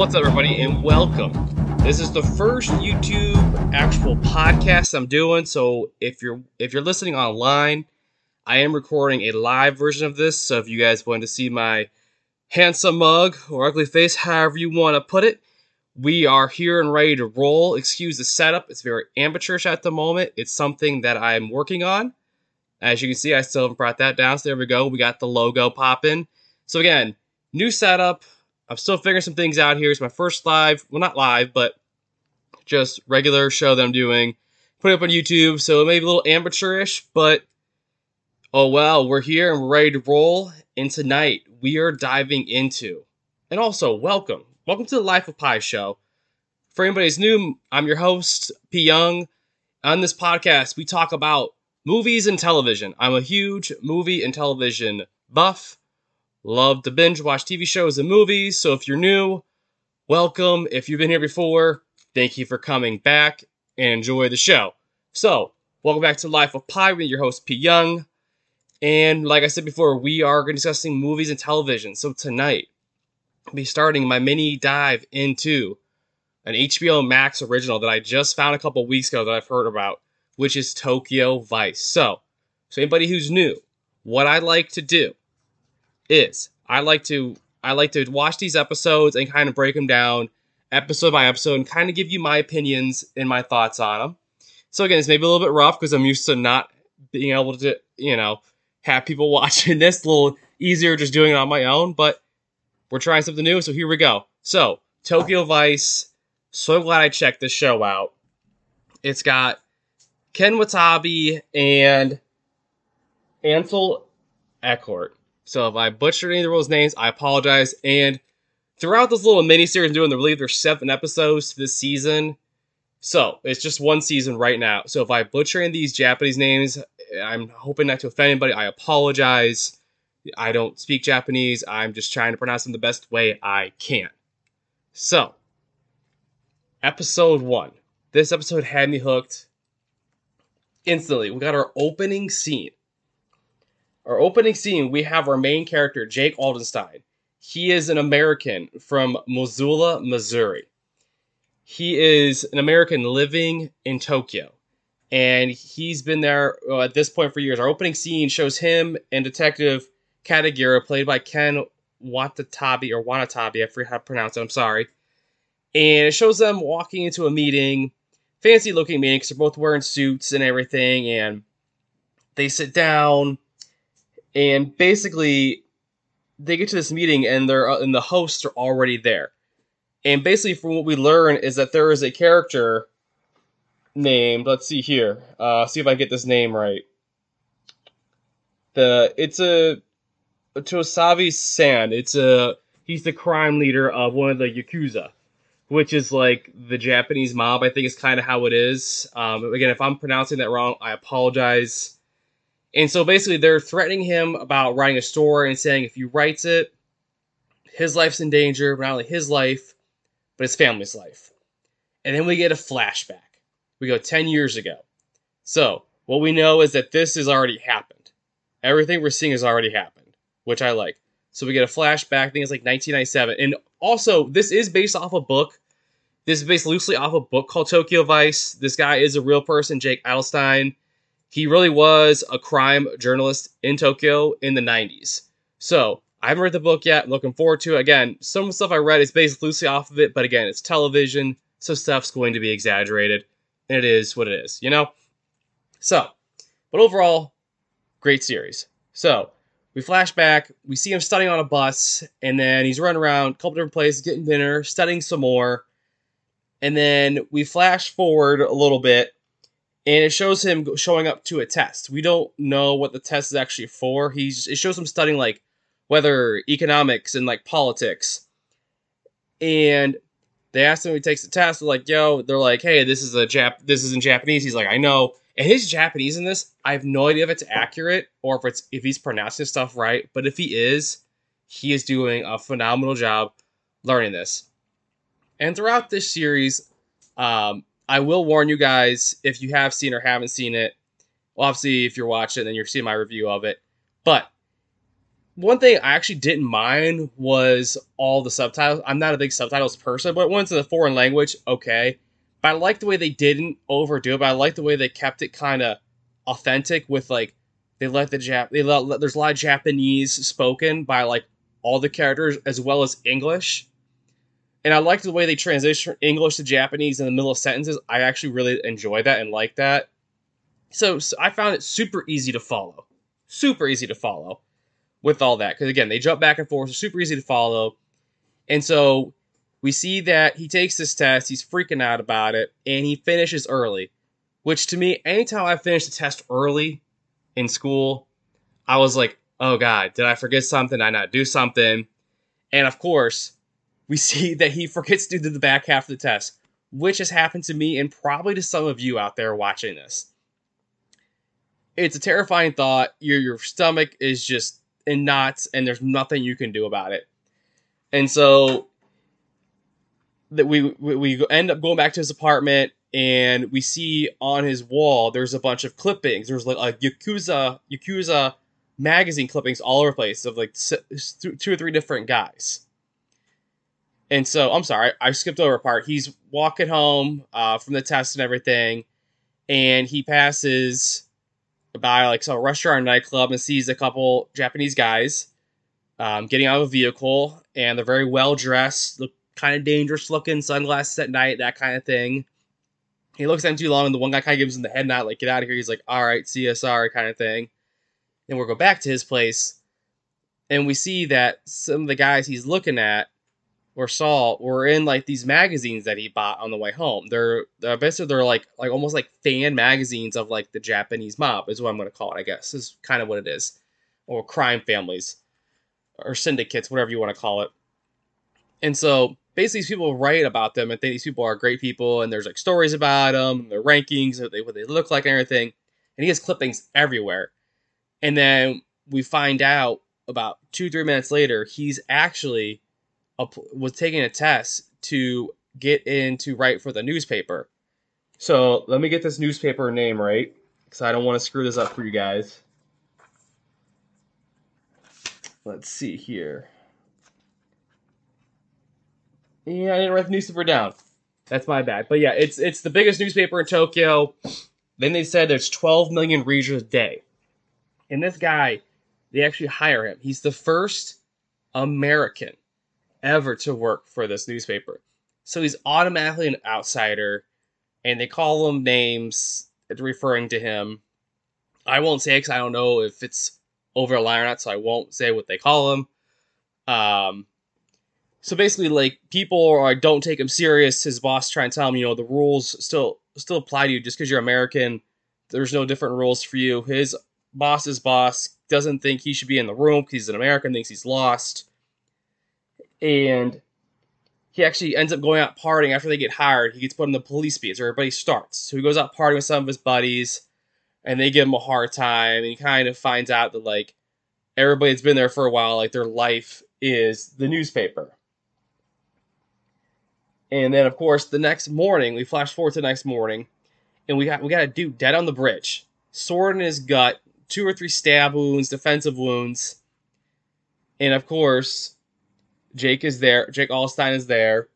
What's up, everybody, and welcome. This is the first YouTube actual podcast I'm doing, so if you're listening online, I am recording a live version of this, so if you guys want to see my handsome mug or ugly face, however you want to put it, we are here and ready to roll. Excuse the setup. It's very amateurish at the moment. It's something that I'm working on. As you can see, I still haven't brought that down, so there we go. We got the logo popping. So again, new setup. I'm still figuring some things out here. It's my first live. Well, not live, but just regular show that I'm doing. Put it up on YouTube, so it may be a little amateurish, but oh well, we're here and we're ready to roll. And tonight we are diving into, and also welcome to the Life of Pi show. For anybody who's new, I'm your host, P. Young. On this podcast, we talk about movies and television. I'm a huge movie and television buff. Love to binge watch TV shows and movies. So if you're new, welcome. If you've been here before, thank you for coming back and enjoy the show. So welcome back to Life of Pi with your host, P. Young. And like I said before, we are discussing movies and television. So tonight, I'll be starting my mini dive into an HBO Max original that I just found a couple weeks ago that I've heard about, which is Tokyo Vice. So anybody who's new, what I like to do is I like to watch these episodes and kind of break them down episode by episode and kind of give you my opinions and my thoughts on them. So again, it's maybe a little bit rough because I'm used to not being able to, have people watching this. A little easier just doing it on my own, but we're trying something new, so here we go. So, Tokyo Vice, so glad I checked this show out. It's got Ken Watanabe and Ansel Elgort. So if I butchered any of the roles' names, I apologize. And throughout this little miniseries I'm doing, I believe there's 7 episodes this season. So, it's just one season right now. So if I butcher in these Japanese names, I'm hoping not to offend anybody. I apologize. I don't speak Japanese. I'm just trying to pronounce them the best way I can. So, episode 1. This episode had me hooked instantly. We got our opening scene. We have our main character, Jake Adelstein. He is an American from Missoula, Missouri. He is an American living in Tokyo, and he's been there at this point for years. Our opening scene shows him and Detective Katagiri, played by Ken Watanabe. I forget how to pronounce it. I'm sorry. And it shows them walking into a meeting, fancy-looking meeting, because they're both wearing suits and everything, and they sit down, and basically they get to this meeting, and the hosts are already there. And basically, from what we learn is that there is a character named, let's see here, see if I get this name right. It's a Tosavi San. He's the crime leader of one of the Yakuza, which is like the Japanese mob, I think is kind of how it is. Again, if I'm pronouncing that wrong, I apologize. And so basically, they're threatening him about writing a story and saying if he writes it, his life's in danger, but not only his life, but his family's life. And then we get a flashback. We go 10 years ago. So, what we know is that this has already happened. Everything we're seeing has already happened, which I like. So we get a flashback. I think it's like 1997. And also, this is based off a book. This is based loosely off a book called Tokyo Vice. This guy is a real person, Jake Adelstein. He really was a crime journalist in Tokyo in the 90s. So, I haven't read the book yet. I'm looking forward to it. Again, some of the stuff I read is based loosely off of it, but again, it's television, so stuff's going to be exaggerated, and it is what it is, So, but overall, great series. So, we flash back, we see him studying on a bus, and then he's running around a couple different places, getting dinner, studying some more, and then we flash forward a little bit, and it shows him showing up to a test. We don't know what the test is actually for. It shows him studying, whether economics and politics. And they asked him if he takes the test. They're like, yo, hey, this is in Japanese. He's like, I know. And his Japanese in this, I have no idea if it's accurate or if he's pronouncing stuff right. But if he is doing a phenomenal job learning this. And throughout this series, I will warn you guys, if you have seen or haven't seen it, well, obviously if you're watching, then you're seeing my review of it. But One thing I actually didn't mind was all the subtitles. I'm not a big subtitles person, but once in a foreign language, okay. But I like the way they didn't overdo it, but I like the way they kept it kind of authentic with, like, they let the there's a lot of Japanese spoken by, like, all the characters as well as English. And I liked the way they transition English to Japanese in the middle of sentences. I actually really enjoy that and like that. So I found it super easy to follow. Super easy to follow with all that. Because again, they jump back and forth. So super easy to follow. And so we see that he takes this test. He's freaking out about it. And he finishes early. Which to me, anytime I finish the test early in school, I was like, oh God, did I forget something? Did I not do something? And of course, we see that he forgets to do the back half of the test, which has happened to me and probably to some of you out there watching this. It's a terrifying thought. Your stomach is just in knots, and there's nothing you can do about it. And so that we end up going back to his apartment, and we see on his wall there's a bunch of clippings. There's like a Yakuza magazine clippings all over the place of like 2 or 3 different guys. And so, I'm sorry, I skipped over a part. He's walking home from the test and everything, and he passes by like some restaurant or nightclub and sees a couple Japanese guys getting out of a vehicle, and they're very well dressed, look kind of dangerous looking, sunglasses at night, that kind of thing. He looks at him too long, and the one guy kind of gives him the head nod, like, get out of here. He's like, all right, see ya, sorry, kind of thing. And we'll go back to his place, and we see that some of the guys he's looking at or saw were in like these magazines that he bought on the way home. They're basically they're like almost like fan magazines of like the Japanese mob is what I'm gonna call it, I guess. Is kind of what it is. Or crime families. Or syndicates, whatever you want to call it. And so basically these people write about them and think these people are great people, and there's like stories about them, their rankings, what they look like and everything. And he has clippings everywhere. And then we find out about 2 or 3 minutes later, he's actually was taking a test to get in to write for the newspaper. So let me get this newspaper name right, because I don't want to screw this up for you guys. Let's see here. Yeah, I didn't write the newspaper down. That's my bad. But yeah, it's the biggest newspaper in Tokyo. Then they said there's 12 million readers a day. And this guy, they actually hire him. He's the first American ever to work for this newspaper. So he's automatically an outsider, and they call him names referring to him. I won't say it because I don't know if it's over a line or not, so I won't say what they call him. So basically, like, people are like, don't take him serious. His boss trying to tell him, you know, the rules still apply to you just because you're American. There's no different rules for you. His boss's boss doesn't think he should be in the room because he's an American, thinks he's lost. And he actually ends up going out partying after they get hired. He gets put in the police beats, or everybody starts. So he goes out partying with some of his buddies, and they give him a hard time. And he kind of finds out that, like, everybody that's been there for a while, like, their life is the newspaper. And then, of course, the next morning, we flash forward to the next morning, and we got a dude dead on the bridge. Sword in his gut, 2 or 3 stab wounds, defensive wounds. And, of course, Jake is there. Jake Adelstein is there.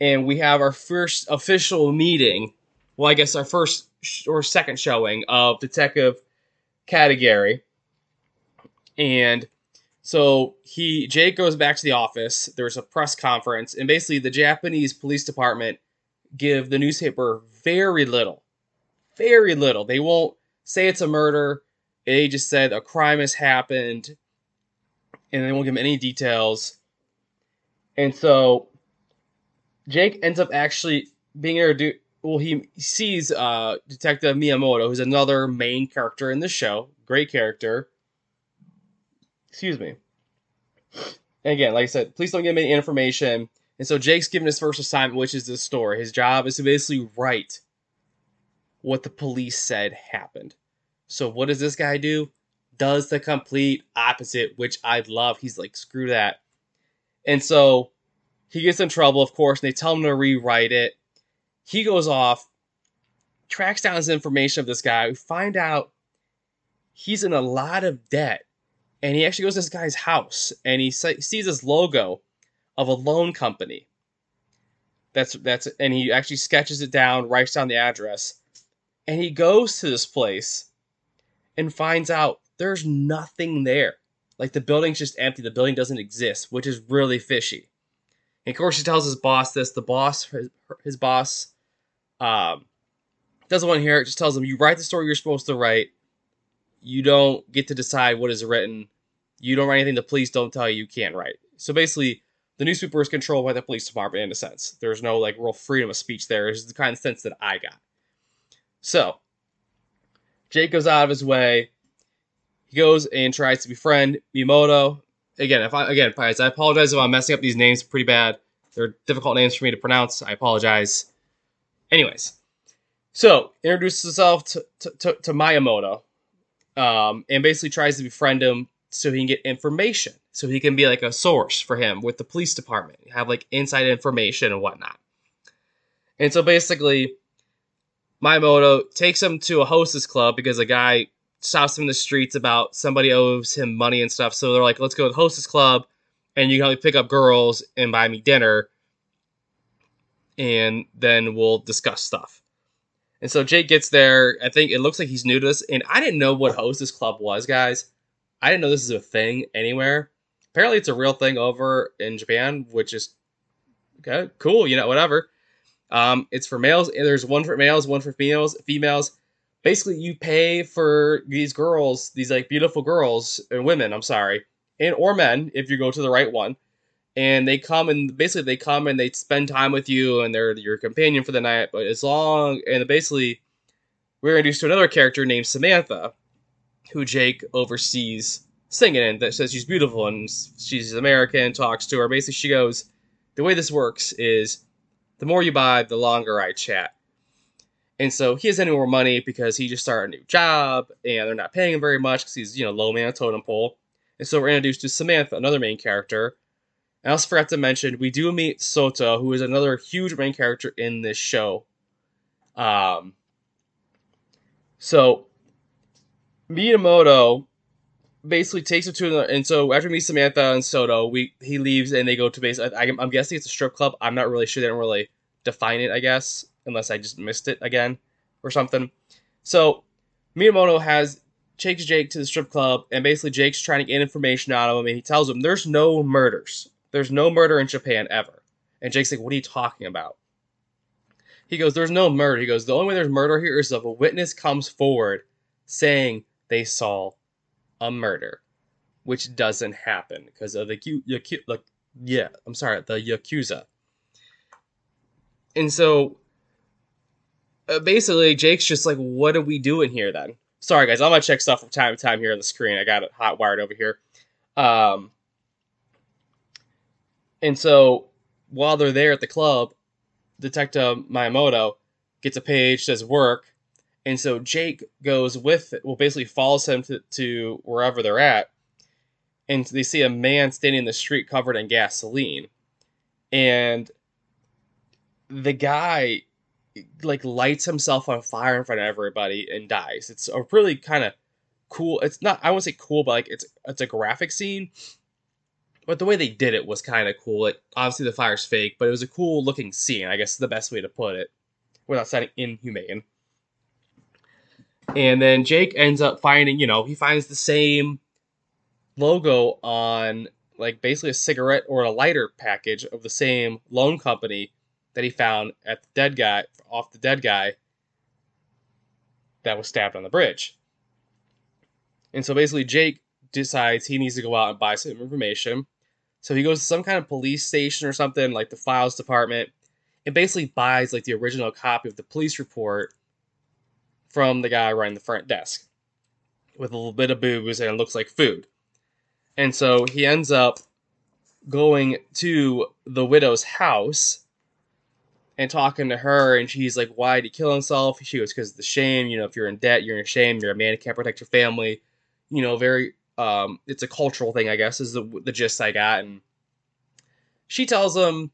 And we have our first official meeting. Well, I guess our first or second showing of Detective Katagiri. And so Jake goes back to the office. There's a press conference. And basically the Japanese police department give the newspaper very little. Very little. They won't say it's a murder. They just said a crime has happened. And they won't give them any details. And so Jake ends up actually being introduced. Well, he sees Detective Miyamoto, who's another main character in the show. Great character. Excuse me. And again, like I said, please don't give me any information. And so Jake's given his first assignment, which is this story. His job is to basically write what the police said happened. So what does this guy do? Does the complete opposite, which I love. He's like, screw that. And so he gets in trouble, of course, and they tell him to rewrite it. He goes off, tracks down his information of this guy. We find out he's in a lot of debt, And he actually goes to this guy's house, and he sees this logo of a loan company. That's and he actually sketches it down, writes down the address, and he goes to this place and finds out there's nothing there. Like, the building's just empty. The building doesn't exist, which is really fishy. And of course, he tells his boss this. The boss, his boss, doesn't want to hear it. Just tells him, you write the story you're supposed to write. You don't get to decide what is written. You don't write anything the police don't tell you can't write. So basically, the newspaper is controlled by the police department in a sense. There's no, like, real freedom of speech there. It's the kind of sense that I got. So, Jake goes out of his way. He goes and tries to befriend Miyamoto. Again, I apologize if I'm messing up these names pretty bad. They're difficult names for me to pronounce. I apologize. Anyways, so introduces himself to Miyamoto, and basically tries to befriend him so he can get information, so he can be like a source for him with the police department, have like inside information and whatnot. And so basically, Miyamoto takes him to a hostess club because a guy stops him in the streets about somebody owes him money and stuff. So they're like, let's go to the hostess club and you can help me pick up girls and buy me dinner. And then we'll discuss stuff. And so Jake gets there. I think it looks like he's new to this. And I didn't know what hostess club was, guys. I didn't know this is a thing anywhere. Apparently it's a real thing over in Japan, which is okay, cool, you know, whatever. It's for males. There's one for males, one for females. Basically, you pay for these girls, these like beautiful girls and women, and or men if you go to the right one. And they come and they spend time with you and they're your companion for the night. But as long and basically, we're introduced to another character named Samantha, who Jake oversees singing and that says she's beautiful and she's American. Talks to her. Basically, she goes, the way this works is the more you buy, the longer I chat. And so he has any more money because he just started a new job and they're not paying him very much because he's, you know, low man on totem pole. And so we're introduced to Samantha, another main character. And I also forgot to mention, we do meet Soto, who is another huge main character in this show. So Miyamoto basically takes her to another, and so after we meet Samantha and Soto, he leaves and they go to basically, I'm guessing it's a strip club. I'm not really sure. They don't really define it, I guess. Unless I just missed it again or something. So Miyamoto takes Jake to the strip club, and basically Jake's trying to get information out of him, and he tells him there's no murders. There's no murder in Japan ever. And Jake's like, what are you talking about? He goes, there's no murder. He goes, the only way there's murder here is if a witness comes forward saying they saw a murder, which doesn't happen because of the Yakuza. And so basically, Jake's just like, what are we doing here then? Sorry, guys, I'm going to check stuff from time to time here on the screen. I got it hot wired over here. And so while they're there at the club, Detective Miyamoto gets a page, says work. And so Jake goes with it, well, basically follows him to wherever they're at. And they see a man standing in the street covered in gasoline. And the guy like lights himself on fire in front of everybody and dies. It's a really kind of cool. It's not, I wouldn't say cool, but like it's a graphic scene, but the way they did it was kind of cool. Like obviously the fire's fake, but it was a cool looking scene, I guess is the best way to put it without sounding inhumane. And then Jake ends up finding, you know, he finds the same logo on like basically a cigarette or a lighter package of the same loan company that he found at the dead guy, off the dead guy that was stabbed on the bridge. And so basically Jake decides he needs to go out and buy some information. So he goes to some kind of police station or something, like the files department, and basically buys like the original copy of the police report from the guy running the front desk with a little bit of booze and it looks like food. And so he ends up going to the widow's house and talking to her, and she's like, why did he kill himself? She goes, because of the shame. You know, if you're in debt, you're in shame. You're a man who can't protect your family. You know, very, it's a cultural thing, I guess, is the gist I got. And she tells him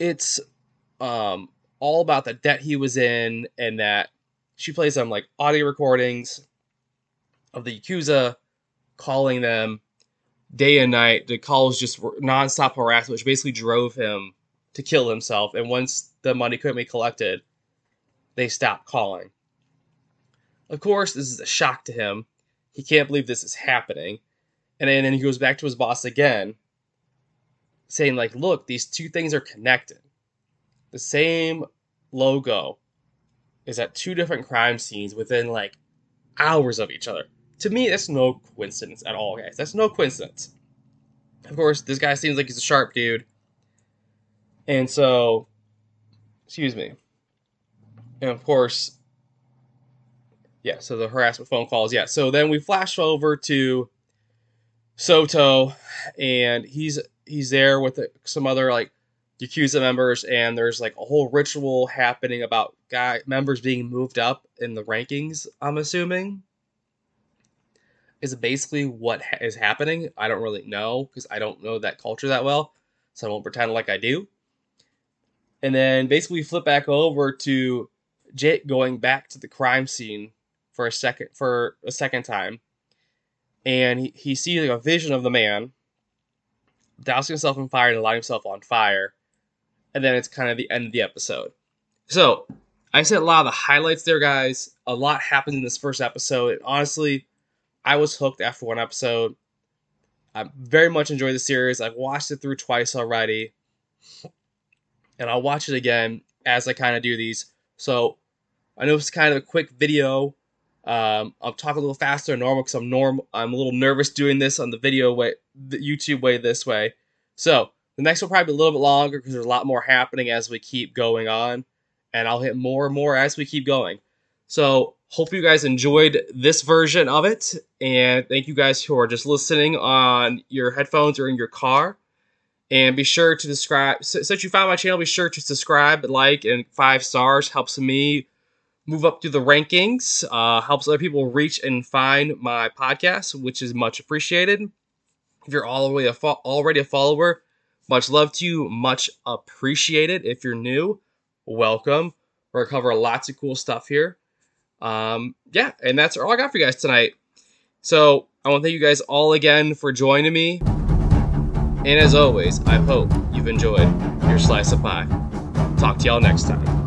it's all about the debt he was in, and that she plays on, like, audio recordings of the Yakuza calling them day and night. The calls just were nonstop harassment, which basically drove him to kill himself. And once the money couldn't be collected, they stopped calling. Of course, this is a shock to him. He can't believe this is happening. And then he goes back to his boss again, saying, like, look, these two things are connected. The same logo is at two different crime scenes within, like, hours of each other. To me, that's no coincidence at all, guys. That's no coincidence. Of course, this guy seems like he's a sharp dude. And so, excuse me. And of course, yeah, so the harassment phone calls, yeah. So then we flash over to Soto, and he's there with some other, like, Yakuza members, and there's, like, a whole ritual happening about members being moved up in the rankings, I'm assuming, is basically what is happening. I don't really know, because I don't know that culture that well, so I won't pretend like I do. And then basically flip back over to Jake going back to the crime scene for a second time. And he sees, like, a vision of the man dousing himself in fire and lighting himself on fire. And then it's kind of the end of the episode. So I said a lot of the highlights there, guys. A lot happened in this first episode. And honestly, I was hooked after one episode. I very much enjoyed the series. I've watched it through twice already. And I'll watch it again as I kind of do these. So I know it's kind of a quick video. I'll talk a little faster than normal because I'm a little nervous doing this on the video way, the YouTube way this way. So the next will probably be a little bit longer because there's a lot more happening as we keep going on. And I'll hit more and more as we keep going. So hope you guys enjoyed this version of it. And thank you guys who are just listening on your headphones or in your car. And be sure to subscribe. Since you found my channel, be sure to subscribe, like, and 5 stars helps me move up through the rankings. Helps other people reach and find my podcast, which is much appreciated. If you're already a follower, much love to you, much appreciated. If you're new, welcome. We're gonna cover lots of cool stuff here. Yeah, and that's all I got for you guys tonight. So I want to thank you guys all again for joining me. And as always, I hope you've enjoyed your slice of pie. Talk to y'all next time.